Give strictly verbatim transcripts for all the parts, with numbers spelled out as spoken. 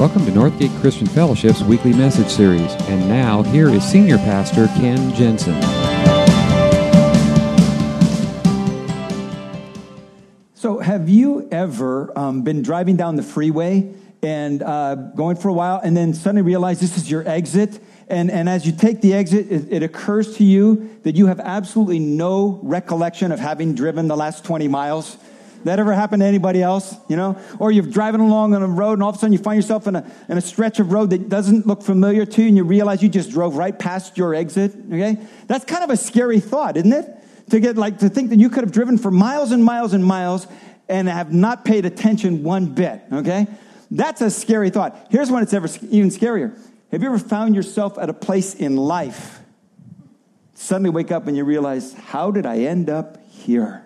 Welcome to Northgate Christian Fellowship's weekly message series. And now, here is Senior Pastor Ken Jensen. So, have you ever um, been driving down the freeway and uh, going for a while and then suddenly realize this is your exit? And, and as you take the exit, it, it occurs to you that you have absolutely no recollection of having driven the last twenty miles. That ever happened to anybody else, you know? Or you're driving along on a road and all of a sudden you find yourself in a in a stretch of road that doesn't look familiar to you and you realize you just drove right past your exit, okay? That's kind of a scary thought, isn't it? To get like to think that you could have driven for miles and miles and miles and have not paid attention one bit, okay? That's a scary thought. Here's one that's ever even scarier. Have you ever found yourself at a place in life, suddenly wake up and you realize, how did I end up here?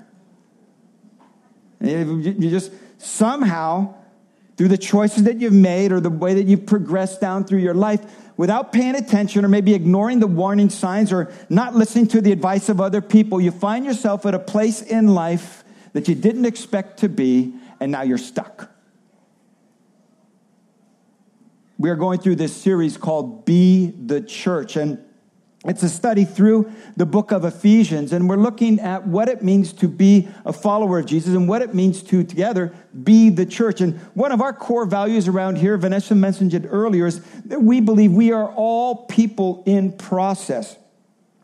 You just somehow, through the choices that you've made or the way that you've progressed down through your life, without paying attention or maybe ignoring the warning signs or not listening to the advice of other people, you find yourself at a place in life that you didn't expect to be, and now you're stuck. We are going through this series called Be the Church, and it's a study through the book of Ephesians, and we're looking at what it means to be a follower of Jesus and what it means to, together, be the church. And one of our core values around here, Vanessa mentioned it earlier, is that we believe we are all people in process,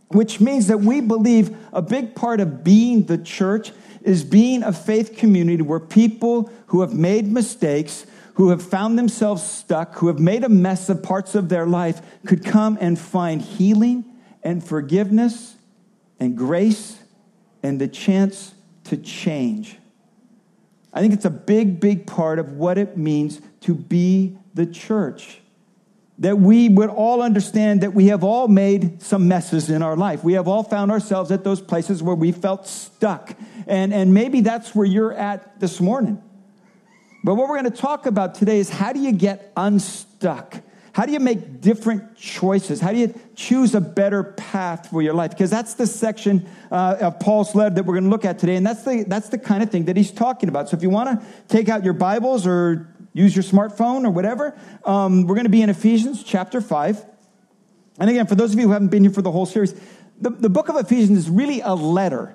which means that we believe a big part of being the church is being a faith community where people who have made mistakes, who have found themselves stuck, who have made a mess of parts of their life, could come and find healing and forgiveness and grace and the chance to change. I think it's a big, big part of what it means to be the church. That we would all understand that we have all made some messes in our life. We have all found ourselves at those places where we felt stuck. And, and maybe that's where you're at this morning. But what we're going to talk about today is, how do you get unstuck? How do you make different choices? How do you choose a better path for your life? Because that's the section uh, of Paul's letter that we're going to look at today, and that's the that's the kind of thing that he's talking about. So if you want to take out your Bibles or use your smartphone or whatever, um, we're going to be in Ephesians chapter five. And again, for those of you who haven't been here for the whole series, the, the book of Ephesians is really a letter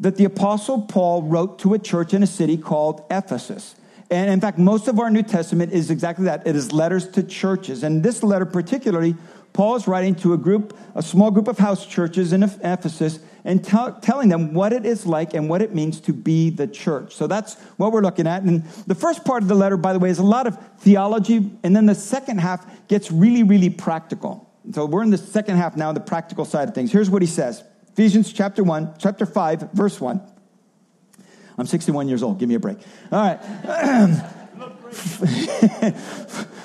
that the Apostle Paul wrote to a church in a city called Ephesus. And in fact, most of our New Testament is exactly that. It is letters to churches. And this letter particularly, Paul is writing to a group, a small group of house churches in Ephesus, and tell, telling them what it is like and what it means to be the church. So that's what we're looking at. And the first part of the letter, by the way, is a lot of theology. And then the second half gets really, really practical. So we're in the second half now, the practical side of things. Here's what he says. Ephesians chapter one, chapter five, verse one. I'm sixty-one years old. Give me a break. All right.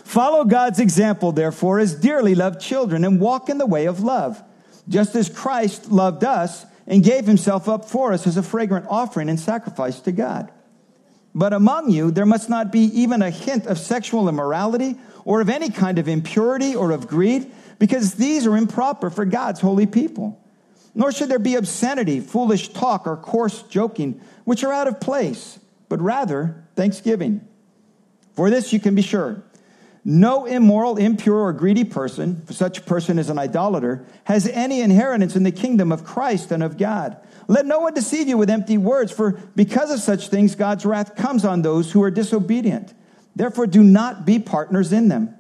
Follow God's example, therefore, as dearly loved children, and walk in the way of love, just as Christ loved us and gave himself up for us as a fragrant offering and sacrifice to God. But among you, there must not be even a hint of sexual immorality or of any kind of impurity or of greed, because these are improper for God's holy people. Nor should there be obscenity, foolish talk, or coarse joking, which are out of place, but rather thanksgiving. For this you can be sure, no immoral, impure, or greedy person, for such a person is an idolater, has any inheritance in the kingdom of Christ and of God. Let no one deceive you with empty words, for because of such things God's wrath comes on those who are disobedient. Therefore do not be partners in them.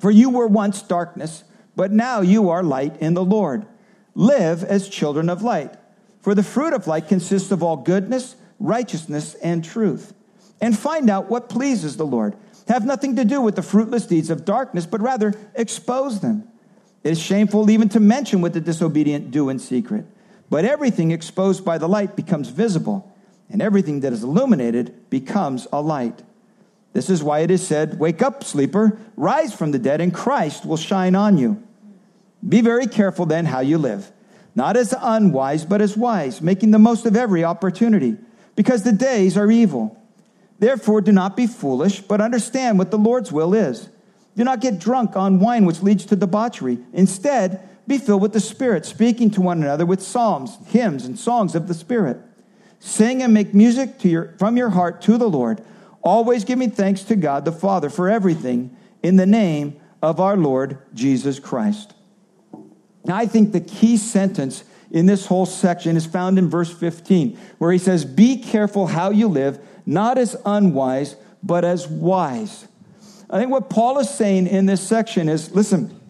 For you were once darkness, but now you are light in the Lord. Live as children of light, for the fruit of light consists of all goodness, righteousness, and truth. And find out what pleases the Lord. Have nothing to do with the fruitless deeds of darkness, but rather expose them. It is shameful even to mention what the disobedient do in secret. But everything exposed by the light becomes visible, and everything that is illuminated becomes a light. This is why it is said, "Wake up, sleeper, rise from the dead, and Christ will shine on you." Be very careful then how you live, not as unwise, but as wise, making the most of every opportunity, because the days are evil. Therefore, do not be foolish, but understand what the Lord's will is. Do not get drunk on wine, which leads to debauchery. Instead, be filled with the Spirit, speaking to one another with psalms, hymns, and songs of the Spirit. Sing and make music to your, from your heart to the Lord, always giving thanks to God the Father for everything in the name of our Lord Jesus Christ. Now, I think the key sentence in this whole section is found in verse fifteen, where he says, be careful how you live, not as unwise, but as wise. I think what Paul is saying in this section is, listen,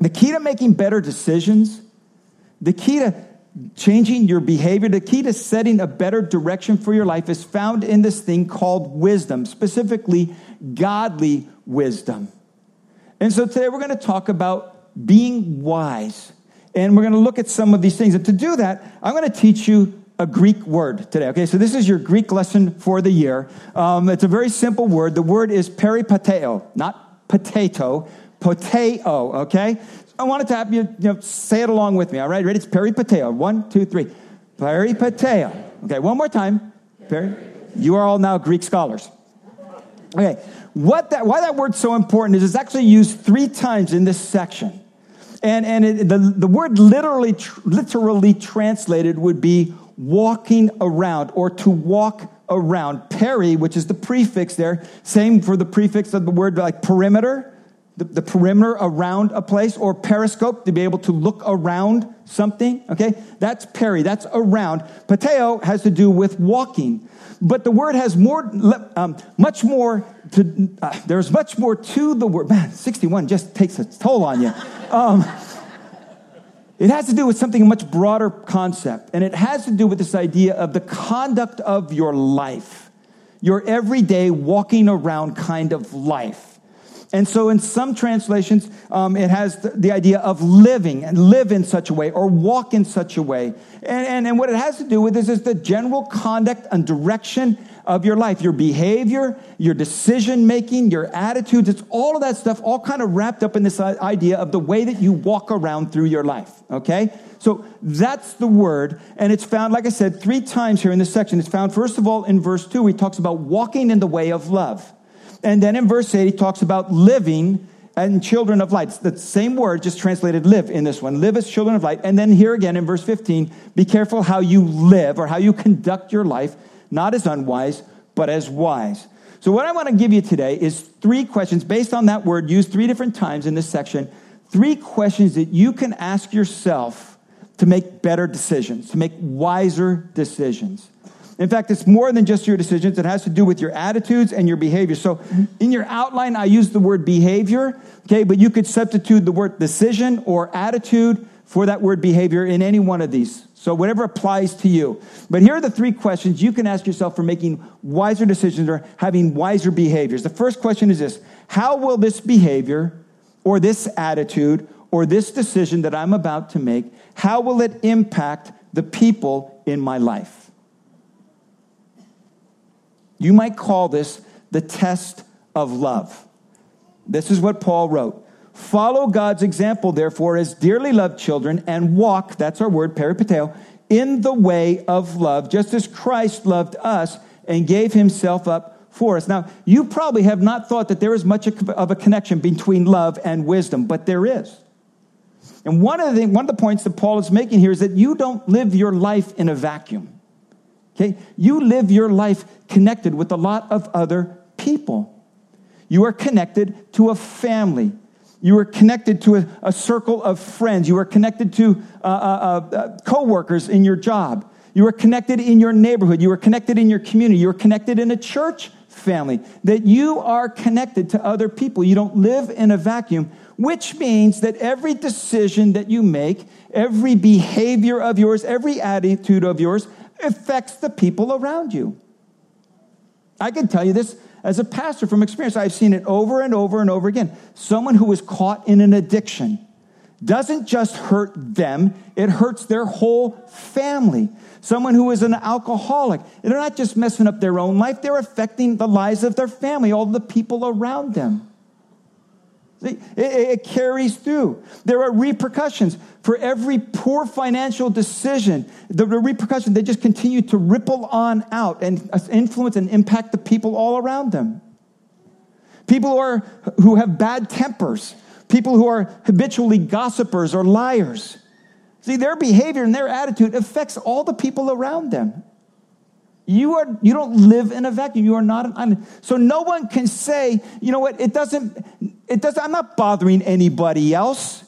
the key to making better decisions, the key to changing your behavior, the key to setting a better direction for your life is found in this thing called wisdom, specifically godly wisdom. And so today we're going to talk about being wise, and we're going to look at some of these things. And to do that, I'm going to teach you a Greek word today. Okay, so this is your Greek lesson for the year. Um, it's a very simple word. The word is peripateo, not potato, poteo, okay? I wanted to have you, you know, say it along with me. All right, ready? It's peripateo. One, two, three. Peripateo. Okay, one more time. Peri. You are all now Greek scholars. Okay, what that? Why that word's so important is it's actually used three times in this section. And and it, the, the word literally tr- literally translated would be walking around or to walk around. Peri, which is the prefix there, same for the prefix of the word like perimeter, the, the perimeter around a place, or periscope, to be able to look around something, okay? That's peri, that's around. Pateo has to do with walking. But the word has more, um, much more, to, uh, there's much more to the word. Man, sixty-one just takes a toll on you. Um, it has to do with something, a much broader concept. And it has to do with this idea of the conduct of your life, your everyday walking around kind of life. And so in some translations, um, it has the, the idea of living and live in such a way or walk in such a way. And, and, and what it has to do with is, is the general conduct and direction of your life, your behavior, your decision-making, your attitudes. It's all of that stuff all kind of wrapped up in this idea of the way that you walk around through your life, okay? So that's the word, and it's found, like I said, three times here in this section. It's found, first of all, in verse two, he talks about walking in the way of love. And then in verse eight, he talks about living and children of light. It's the same word, just translated live in this one. Live as children of light. And then here again in verse fifteen, be careful how you live or how you conduct your life, not as unwise, but as wise. So what I want to give you today is three questions based on that word used three different times in this section. Three questions that you can ask yourself to make better decisions, to make wiser decisions. In fact, it's more than just your decisions. It has to do with your attitudes and your behavior. So in your outline, I use the word behavior, okay? But you could substitute the word decision or attitude for that word behavior in any one of these. So whatever applies to you. But here are the three questions you can ask yourself for making wiser decisions or having wiser behaviors. The first question is this: how will this behavior or this attitude or this decision that I'm about to make, how will it impact the people in my life? You might call this the test of love. This is what Paul wrote. Follow God's example, therefore, as dearly loved children, and walk, that's our word, peripateo, in the way of love, just as Christ loved us and gave himself up for us. Now, you probably have not thought that there is much of a connection between love and wisdom, but there is. And one of the thing, one of the points that Paul is making here is that you don't live your life in a vacuum. Okay, you live your life connected with a lot of other people. You are connected to a family. You are connected to a, a circle of friends. You are connected to uh, uh, uh, co-workers in your job. You are connected in your neighborhood. You are connected in your community. You are connected in a church family. That you are connected to other people. You don't live in a vacuum, which means that every decision that you make, every behavior of yours, every attitude of yours, affects the people around you. I can tell you this as a pastor from experience. I've seen it over and over and over again. Someone who is caught in an addiction doesn't just hurt them, it hurts their whole family. Someone who is an alcoholic, they're not just messing up their own life, they're affecting the lives of their family, all the people around them. See, it, it carries through. There are repercussions for every poor financial decision. The repercussions, they just continue to ripple on out and influence and impact the people all around them. People who are who have bad tempers, people who are habitually gossipers or liars. See, their behavior and their attitude affects all the people around them. You are you don't live in a vacuum. You are not an island. So no one can say, you know what, it doesn't, it doesn't, I'm not bothering anybody else.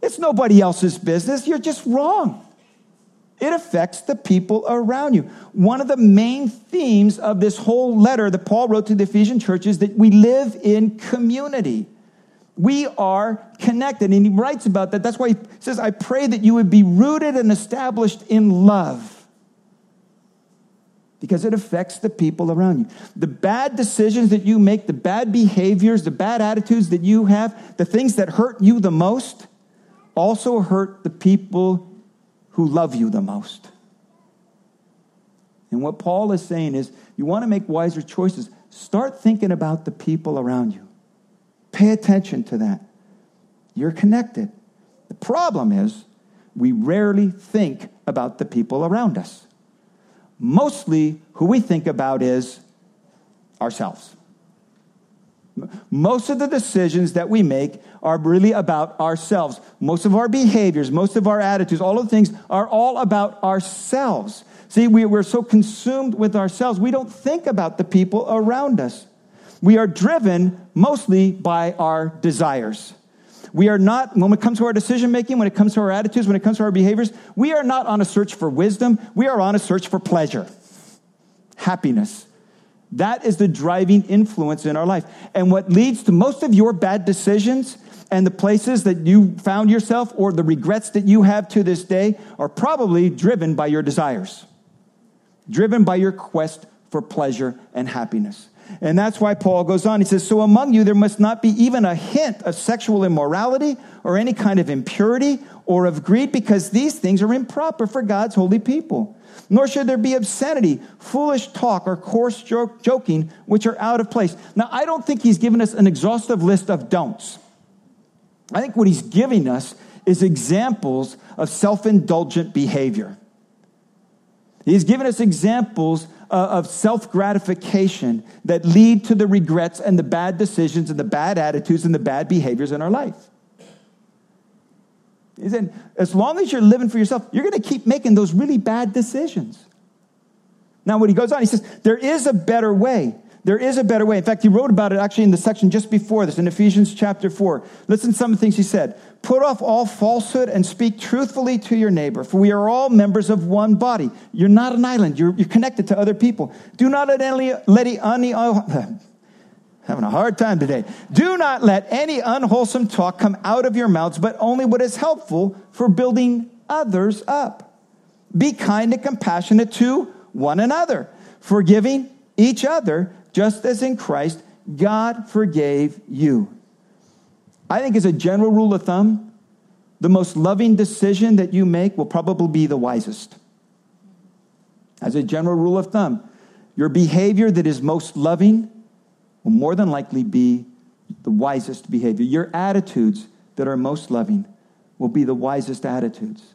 It's nobody else's business. You're just wrong. It affects the people around you. One of the main themes of this whole letter that Paul wrote to the Ephesian church is that we live in community. We are connected. And he writes about that. That's why he says, I pray that you would be rooted and established in love. Because it affects the people around you. The bad decisions that you make, the bad behaviors, the bad attitudes that you have, the things that hurt you the most, also hurt the people who love you the most. And what Paul is saying is, you want to make wiser choices, start thinking about the people around you. Pay attention to that. You're connected. The problem is, we rarely think about the people around us. Mostly, who we think about is ourselves. Most of the decisions that we make are really about ourselves. Most of our behaviors, most of our attitudes, all of the things are all about ourselves. See, we, we're so consumed with ourselves, we don't think about the people around us. We are driven mostly by our desires. We are not, when it comes to our decision-making, when it comes to our attitudes, when it comes to our behaviors, we are not on a search for wisdom. We are on a search for pleasure, happiness. That is the driving influence in our life. And what leads to most of your bad decisions and the places that you found yourself or the regrets that you have to this day are probably driven by your desires, driven by your quest for pleasure and happiness. And that's why Paul goes on. He says, so among you, there must not be even a hint of sexual immorality or any kind of impurity or of greed, because these things are improper for God's holy people. Nor should there be obscenity, foolish talk, or coarse joke, joking, which are out of place. Now, I don't think he's given us an exhaustive list of don'ts. I think what he's giving us is examples of self-indulgent behavior. He's given us examples of self-gratification that lead to the regrets and the bad decisions and the bad attitudes and the bad behaviors in our life. He said, as long as you're living for yourself, you're going to keep making those really bad decisions. Now, when he goes on, he says, there is a better way. There is a better way. In fact, he wrote about it actually in the section just before this, in Ephesians chapter four. Listen to some of the things he said. Put off all falsehood and speak truthfully to your neighbor, for we are all members of one body. You're not an island. You're, you're connected to other people. Do not let any, let any having a hard time today. Do not let any unwholesome talk come out of your mouths, but only what is helpful for building others up. Be kind and compassionate to one another, forgiving each other, just as in Christ, God forgave you. I think as a general rule of thumb, the most loving decision that you make will probably be the wisest. As a general rule of thumb, your behavior that is most loving will more than likely be the wisest behavior. Your attitudes that are most loving will be the wisest attitudes.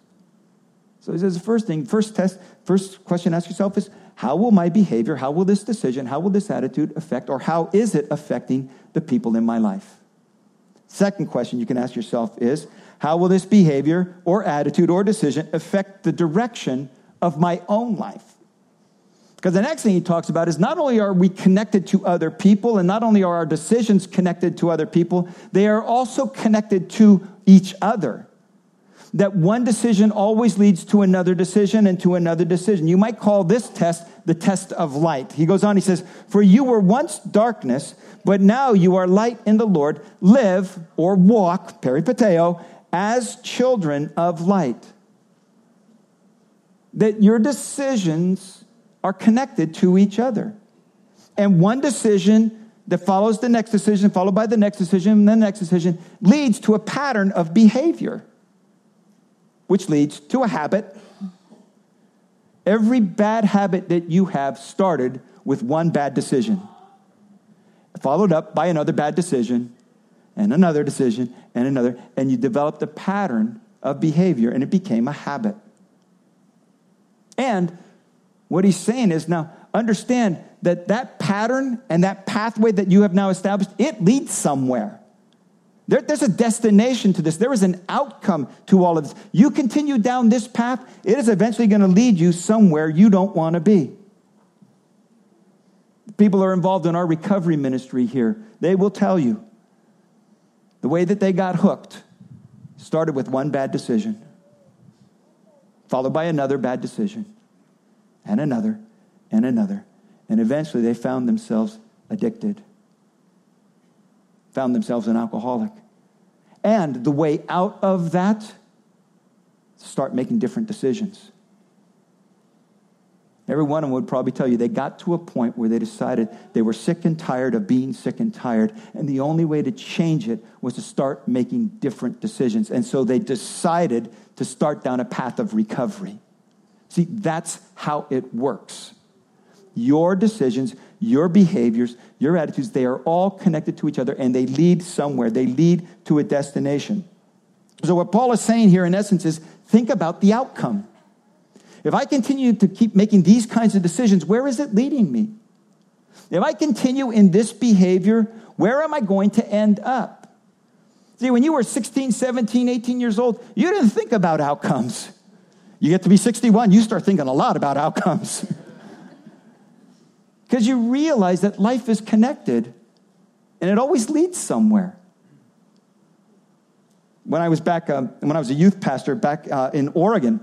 So he says the first thing, first test, first question ask yourself is, how will my behavior, how will this decision, how will this attitude affect, or how is it affecting the people in my life? Second question you can ask yourself is, how will this behavior or attitude or decision affect the direction of my own life? Because the next thing he talks about is not only are we connected to other people, and not only are our decisions connected to other people, they are also connected to each other. That one decision always leads to another decision and to another decision. You might call this test the test of light. He goes on, he says, for you were once darkness, but now you are light in the Lord. Live or walk, peripateo, as children of light. That your decisions are connected to each other. And one decision that follows the next decision, followed by the next decision, and the next decision, leads to a pattern of behavior, which leads to a habit. Every bad habit that you have started with one bad decision, followed up by another bad decision, and another decision, and another, and you developed a pattern of behavior, and it became a habit. And what he's saying is, now, understand that that pattern and that pathway that you have now established, it leads somewhere. There, there's a destination to this. There is an outcome to all of this. You continue down this path, it is eventually going to lead you somewhere you don't want to be. People are involved in our recovery ministry here. They will tell you the way that they got hooked started with one bad decision, followed by another bad decision, and another, and another. And eventually they found themselves addicted, found themselves an alcoholic. And the way out of that, start making different decisions. Every one of them would probably tell you they got to a point where they decided they were sick and tired of being sick and tired, and the only way to change it was to start making different decisions. And so they decided to start down a path of recovery. See, that's how it works. Your decisions, your behaviors, your attitudes, they are all connected to each other, and they lead somewhere. They lead to a destination. So what Paul is saying here, in essence, is think about the outcome. If I continue to keep making these kinds of decisions, where is it leading me? If I continue in this behavior, where am I going to end up? See, when you were sixteen, seventeen, eighteen years old, you didn't think about outcomes. You get to be sixty-one, you start thinking a lot about outcomes. Because you realize that life is connected and it always leads somewhere. When I was back, um, when I was a youth pastor back uh, in Oregon,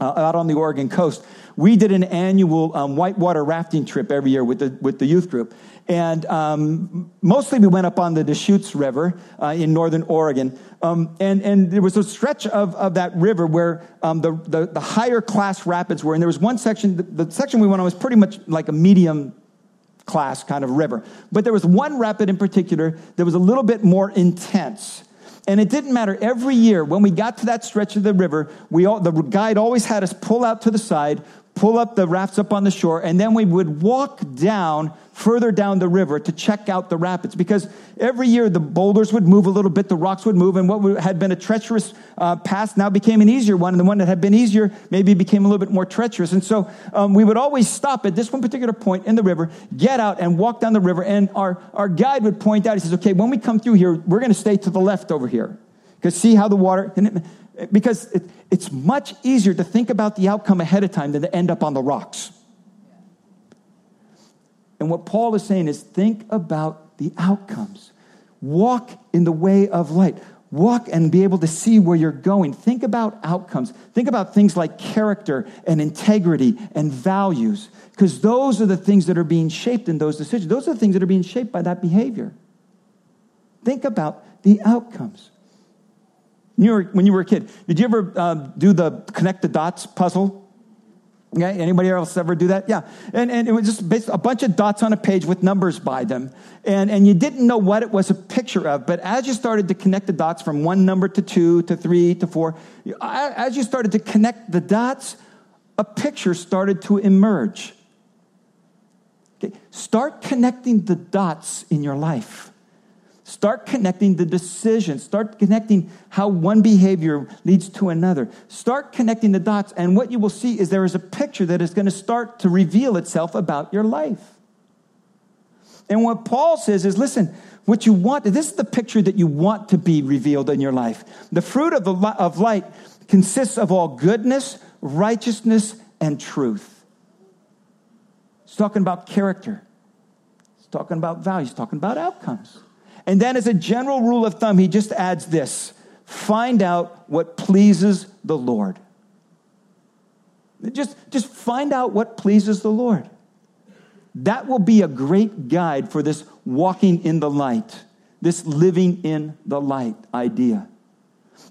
Uh, out on the Oregon coast, we did an annual um, whitewater rafting trip every year with the with the youth group. And um, mostly we went up on the Deschutes River uh, in northern Oregon. Um, and, and there was a stretch of, of that river where um, the, the, the higher class rapids were. And there was one section, the, the section we went on was pretty much like a medium class kind of river. But there was one rapid in particular that was a little bit more intense. And it didn't matter. Every year, when we got to that stretch of the river, we all, the guide always had us pull out to the side, pull up the rafts up on the shore, and then we would walk down, further down the river to check out the rapids. Because every year, the boulders would move a little bit, the rocks would move, and what had been a treacherous uh, path now became an easier one, and the one that had been easier maybe became a little bit more treacherous. And so um, we would always stop at this one particular point in the river, get out, and walk down the river, and our, our guide would point out, he says, okay, when we come through here, we're going to stay to the left over here. Because see how the water... And it, Because it, it's much easier to think about the outcome ahead of time than to end up on the rocks. And what Paul is saying is think about the outcomes. Walk in the way of light. Walk and be able to see where you're going. Think about outcomes. Think about things like character and integrity and values, because those are the things that are being shaped in those decisions. Those are the things that are being shaped by that behavior. Think about the outcomes. When you were, when you were a kid, did you ever uh, do the connect the dots puzzle? Okay, anybody else ever do that? Yeah, and and it was just basically a bunch of dots on a page with numbers by them, and and you didn't know what it was a picture of. But as you started to connect the dots from one number to two to three to four, as you started to connect the dots, a picture started to emerge. Okay, start connecting the dots in your life. Start connecting the decisions. Start connecting how one behavior leads to another. Start connecting the dots, and what you will see is there is a picture that is going to start to reveal itself about your life. And what Paul says is, listen, what you want, this is the picture that you want to be revealed in your life. The fruit of the of light consists of all goodness, righteousness, and truth. It's talking about character. It's talking about values. It's talking about outcomes. And then as a general rule of thumb, he just adds this: find out what pleases the Lord. Just, just find out what pleases the Lord. That will be a great guide for this walking in the light, this living in the light idea.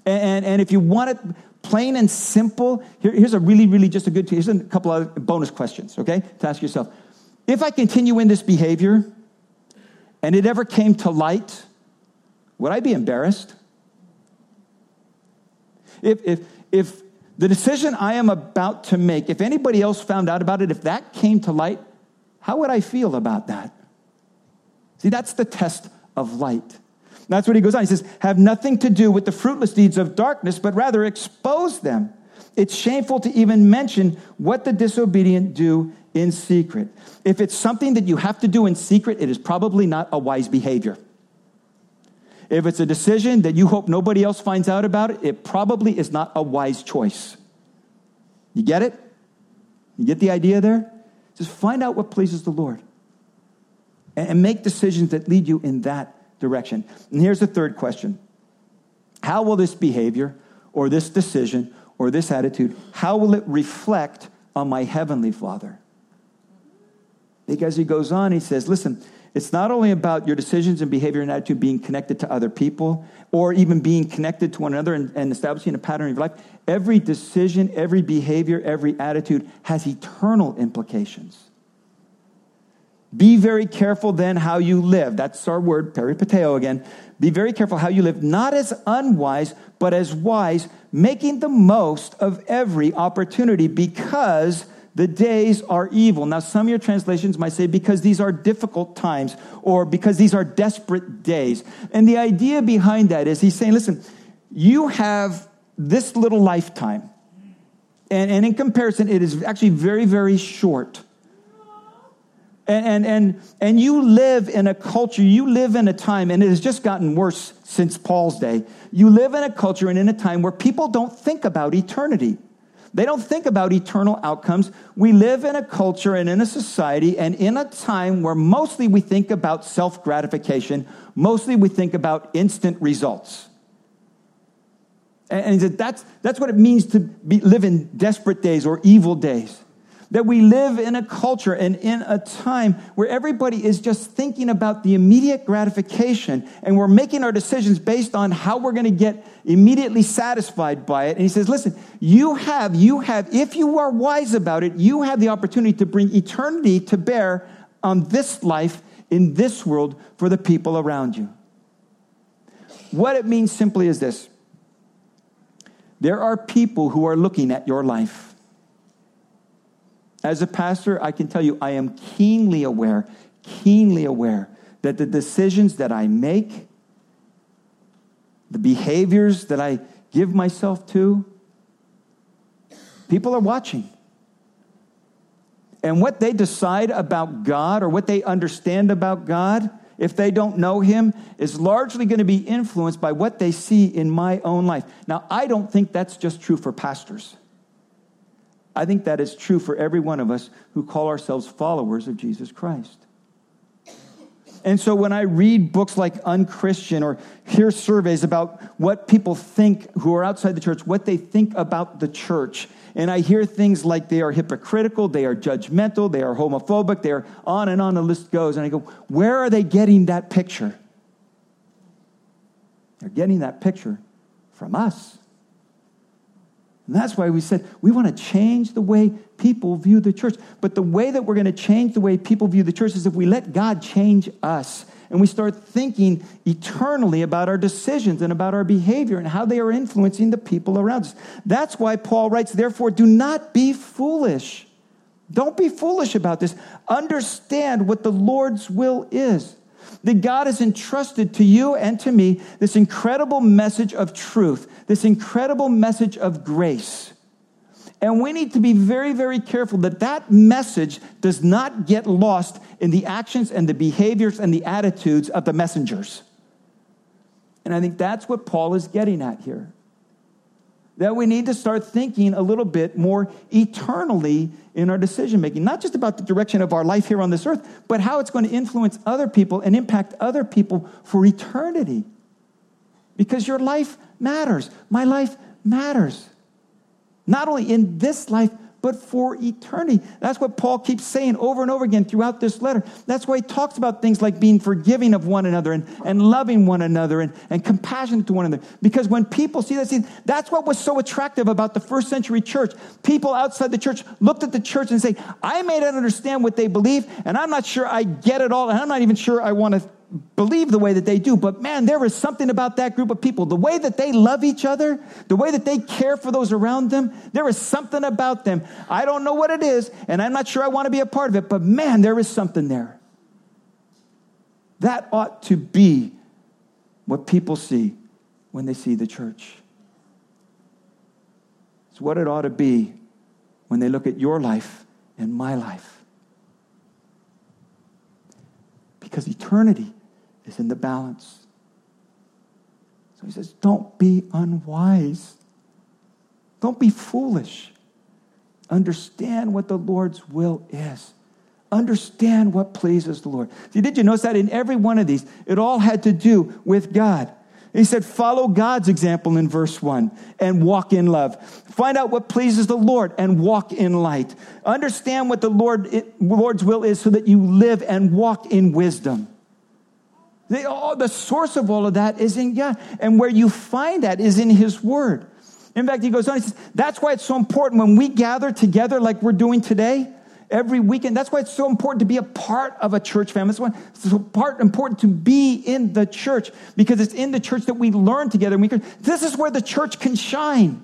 And, and, and if you want it plain and simple, here, here's a really, really just a good, here's a couple of bonus questions, okay, to ask yourself. If I continue in this behavior, and it ever came to light, would I be embarrassed? If, if, if the decision I am about to make, if anybody else found out about it, if that came to light, how would I feel about that? See, that's the test of light. And that's what he goes on. He says, have nothing to do with the fruitless deeds of darkness, but rather expose them. It's shameful to even mention what the disobedient do in secret. If it's something that you have to do in secret, it is probably not a wise behavior. If it's a decision that you hope nobody else finds out about, it, it probably is not a wise choice. You get it? You get the idea there? Just find out what pleases the Lord. and make decisions that lead you in that direction. And here's the third question. How will this behavior or this decision or this attitude, how will it reflect on my heavenly Father? Because he goes on, he says, listen, it's not only about your decisions and behavior and attitude being connected to other people or even being connected to one another and, and establishing a pattern of your life. Every decision, every behavior, every attitude has eternal implications. Be very careful then how you live. That's our word, peripateo again. Be very careful how you live, not as unwise, but as wise, making the most of every opportunity because the days are evil. Now, some of your translations might say because these are difficult times or because these are desperate days. And the idea behind that is he's saying, listen, you have this little lifetime. And, and in comparison, it is actually very, very short. And, and, and you live in a culture, you live in a time, and it has just gotten worse since Paul's day. You live in a culture and in a time where people don't think about eternity. They don't think about eternal outcomes. We live in a culture and in a society and in a time where mostly we think about self-gratification. Mostly we think about instant results. And, and he said that's, that's what it means to be, live in desperate days or evil days. That we live in a culture and in a time where everybody is just thinking about the immediate gratification and we're making our decisions based on how we're going to get immediately satisfied by it. And he says, listen, you have, you have, if you are wise about it, you have the opportunity to bring eternity to bear on this life in this world for the people around you. What it means simply is this. There are people who are looking at your life. As a pastor, I can tell you I am keenly aware, keenly aware that the decisions that I make, the behaviors that I give myself to, people are watching. And what they decide about God or what they understand about God, if they don't know him, is largely going to be influenced by what they see in my own life. Now, I don't think that's just true for pastors. I think that is true for every one of us who call ourselves followers of Jesus Christ. And so when I read books like UnChristian or hear surveys about what people think who are outside the church, what they think about the church, and I hear things like they are hypocritical, they are judgmental, they are homophobic, they are on and on the list goes. And I go, where are they getting that picture? They're getting that picture from us. And that's why we said we want to change the way people view the church. But the way that we're going to change the way people view the church is if we let God change us and we start thinking eternally about our decisions and about our behavior and how they are influencing the people around us. That's why Paul writes, therefore, do not be foolish. Don't be foolish about this. Understand what the Lord's will is. That God has entrusted to you and to me this incredible message of truth, this incredible message of grace. And we need to be very, very careful that that message does not get lost in the actions and the behaviors and the attitudes of the messengers. And I think that's what Paul is getting at here. That we need to start thinking a little bit more eternally in our decision-making, not just about the direction of our life here on this earth, but how it's going to influence other people and impact other people for eternity. Because your life matters. My life matters. Not only in this life, but for eternity. That's what Paul keeps saying over and over again throughout this letter. That's why he talks about things like being forgiving of one another and, and loving one another and, and compassionate to one another. Because when people see that, see, that's what was so attractive about the first century church. People outside the church looked at the church and say, I may not understand what they believe, and I'm not sure I get it all, and I'm not even sure I want to believe the way that they do, but man, there is something about that group of people. The way that they love each other, the way that they care for those around them, there is something about them. I don't know what it is, and I'm not sure I want to be a part of it, but man, there is something there. That ought to be what people see when they see the church. It's what it ought to be when they look at your life and my life. Because eternity is in the balance. So he says, don't be unwise. Don't be foolish. Understand what the Lord's will is. Understand what pleases the Lord. See, did you notice that in every one of these, it all had to do with God. He said, follow God's example in verse one and walk in love. Find out what pleases the Lord and walk in light. Understand what the Lord Lord's will is so that you live and walk in wisdom. They, all, the source of all of that is in God. And where you find that is in his word. In fact, he goes on, he says, that's why it's so important when we gather together like we're doing today, every weekend. That's why it's so important to be a part of a church family. That's why it's so part, important to be in the church, because it's in the church that we learn together. And we can, this is where the church can shine,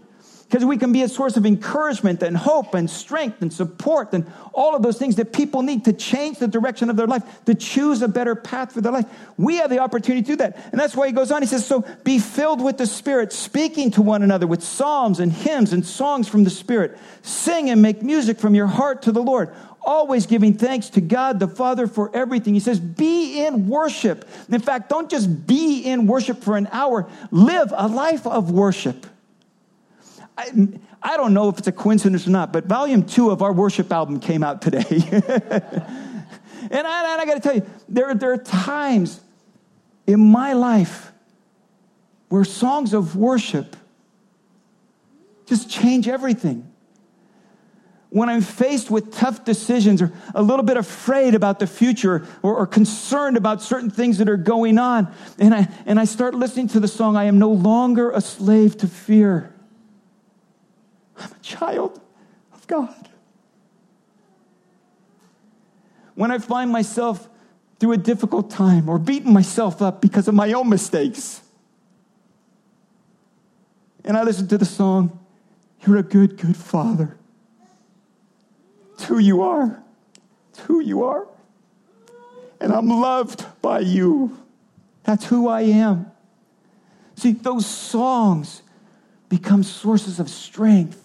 because we can be a source of encouragement and hope and strength and support and all of those things that people need to change the direction of their life, to choose a better path for their life. We have the opportunity to do that. And that's why he goes on. He says, so be filled with the Spirit, speaking to one another with psalms and hymns and songs from the Spirit. Sing and make music from your heart to the Lord, always giving thanks to God the Father for everything. He says, be in worship. In fact, don't just be in worship for an hour. Live a life of worship. I, I don't know if it's a coincidence or not, but volume two of our worship album came out today. and I, and I got to tell you, there, there are times in my life where songs of worship just change everything. When I'm faced with tough decisions or a little bit afraid about the future or, or concerned about certain things that are going on, and I, and I start listening to the song, I am no longer a slave to fear. I'm a child of God. When I find myself through a difficult time or beating myself up because of my own mistakes, and I listen to the song, you're a good, good Father. It's who you are. It's who you are. And I'm loved by you. That's who I am. See, those songs become sources of strength.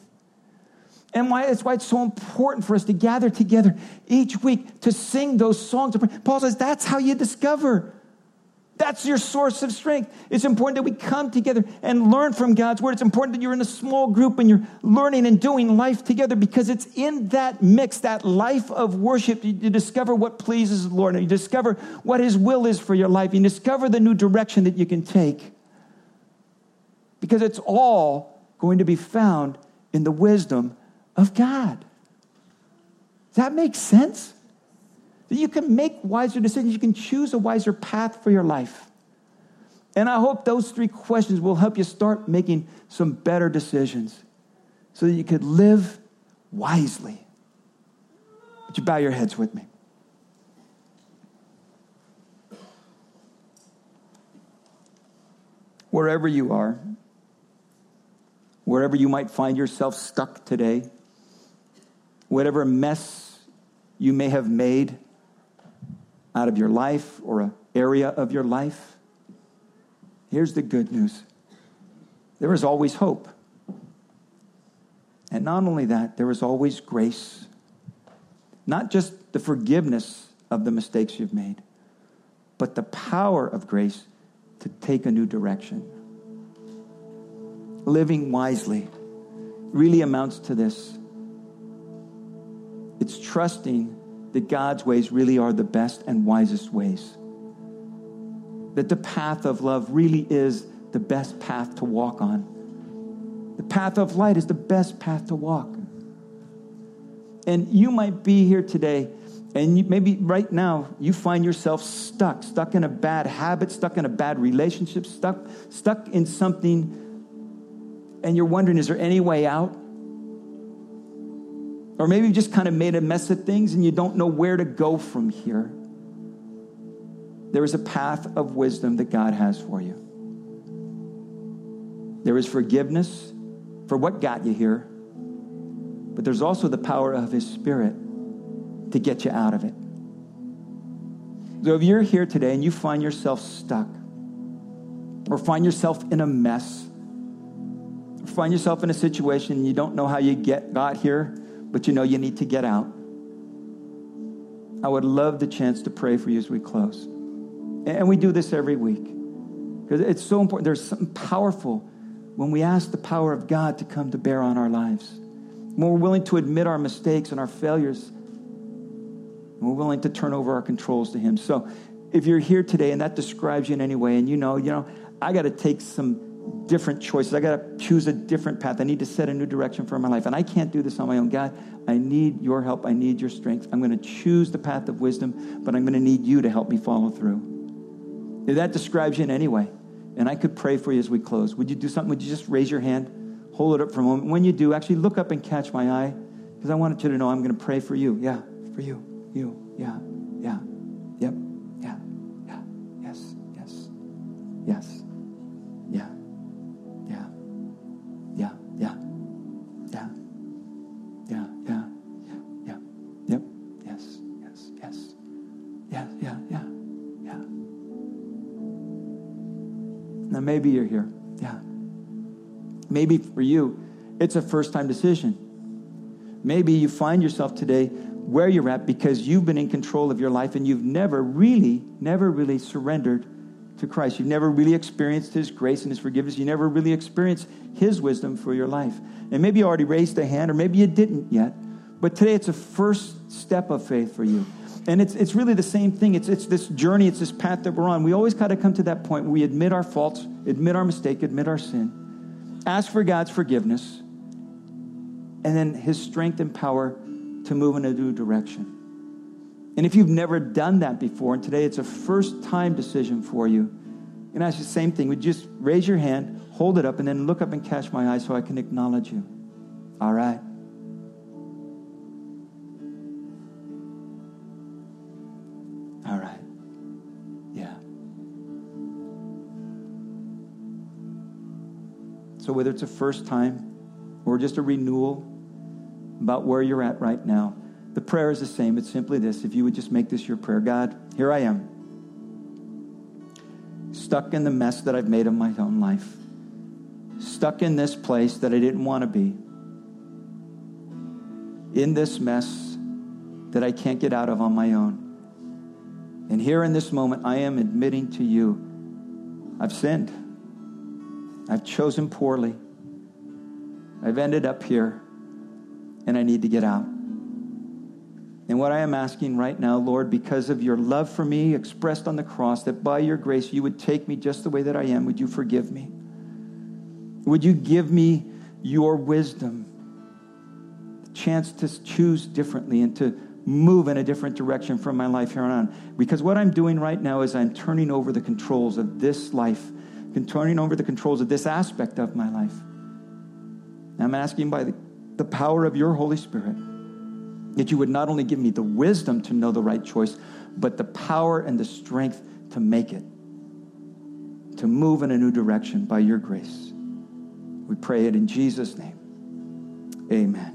And why, that's why it's so important for us to gather together each week to sing those songs. Paul says that's how you discover. That's your source of strength. It's important that we come together and learn from God's word. It's important that you're in a small group and you're learning and doing life together, because it's in that mix, that life of worship, you, you discover what pleases the Lord, and you discover what his will is for your life. You discover the new direction that you can take, because it's all going to be found in the wisdom of God. Does that make sense? That you can make wiser decisions. You can choose a wiser path for your life. And I hope those three questions will help you start making some better decisions so that you could live wisely. Would you bow your heads with me? Wherever you are, wherever you might find yourself stuck today, whatever mess you may have made out of your life or an area of your life, here's the good news. There is always hope. And not only that, there is always grace. Not just the forgiveness of the mistakes you've made, but the power of grace to take a new direction. Living wisely really amounts to this. It's trusting that God's ways really are the best and wisest ways. That the path of love really is the best path to walk on. The path of light is the best path to walk. And you might be here today, and you, maybe right now you find yourself stuck, stuck in a bad habit, stuck in a bad relationship, stuck, stuck in something. And you're wondering, is there any way out? Or maybe you've just kind of made a mess of things and you don't know where to go from here. There is a path of wisdom that God has for you. There is forgiveness for what got you here, but there's also the power of his Spirit to get you out of it. So if you're here today and you find yourself stuck, or find yourself in a mess, find yourself in a situation and you don't know how you get got here, but you know you need to get out, I would love the chance to pray for you as we close. And we do this every week, because it's so important. There's something powerful when we ask the power of God to come to bear on our lives, when we're willing to admit our mistakes and our failures And we're willing to turn over our controls to him. So if you're here today and that describes you in any way, and you know, you know, I got to take some different choices. I got to choose a different path. I need to set a new direction for my life. And I can't do this on my own. God, I need your help. I need your strength. I'm going to choose the path of wisdom, but I'm going to need you to help me follow through. If that describes you in any way, and I could pray for you as we close, would you do something? Would you just raise your hand? Hold it up for a moment. When you do, actually look up and catch my eye, because I wanted you to know I'm going to pray for you. Yeah, for you. You, yeah, yeah, yep, yeah, yeah, yes, yes, yes, yeah, yeah, yeah, yeah, yeah, yeah, yeah, yeah, yep, yes, yes, yes, yeah, yeah, yeah, yeah. Now maybe you're here, yeah. Maybe for you, it's a first-time decision. Maybe you find yourself today where you're at because you've been in control of your life and you've never really, never really surrendered to Christ. You've never really experienced his grace and his forgiveness. You never really experienced his wisdom for your life. And maybe you already raised a hand, or maybe you didn't yet. But today it's a first step of faith for you. And it's it's really the same thing. It's it's this journey, it's this path that we're on. We always got to come to that point where we admit our faults, admit our mistake, admit our sin, ask for God's forgiveness, and then his strength and power to move in a new direction. And if you've never done that before, and today it's a first-time decision for you, and I ask the same thing, would you just raise your hand, hold it up, and then look up and catch my eye so I can acknowledge you. All right. All right. Yeah. So whether it's a first time or just a renewal about where you're at right now, the prayer is the same. It's simply this. If you would just make this your prayer. God, here I am, stuck in the mess that I've made of my own life, stuck in this place that I didn't want to be, in this mess that I can't get out of on my own. And here in this moment, I am admitting to you, I've sinned. I've chosen poorly. I've ended up here. And I need to get out. And what I am asking right now, Lord, because of your love for me expressed on the cross, that by your grace you would take me just the way that I am. Would you forgive me? Would you give me your wisdom, the chance to choose differently and to move in a different direction from my life here on? Because what I'm doing right now is I'm turning over the controls of this life, and turning over the controls of this aspect of my life. And I'm asking by the the power of your Holy Spirit, that you would not only give me the wisdom to know the right choice, but the power and the strength to make it, to move in a new direction by your grace. We pray it in Jesus' name. Amen.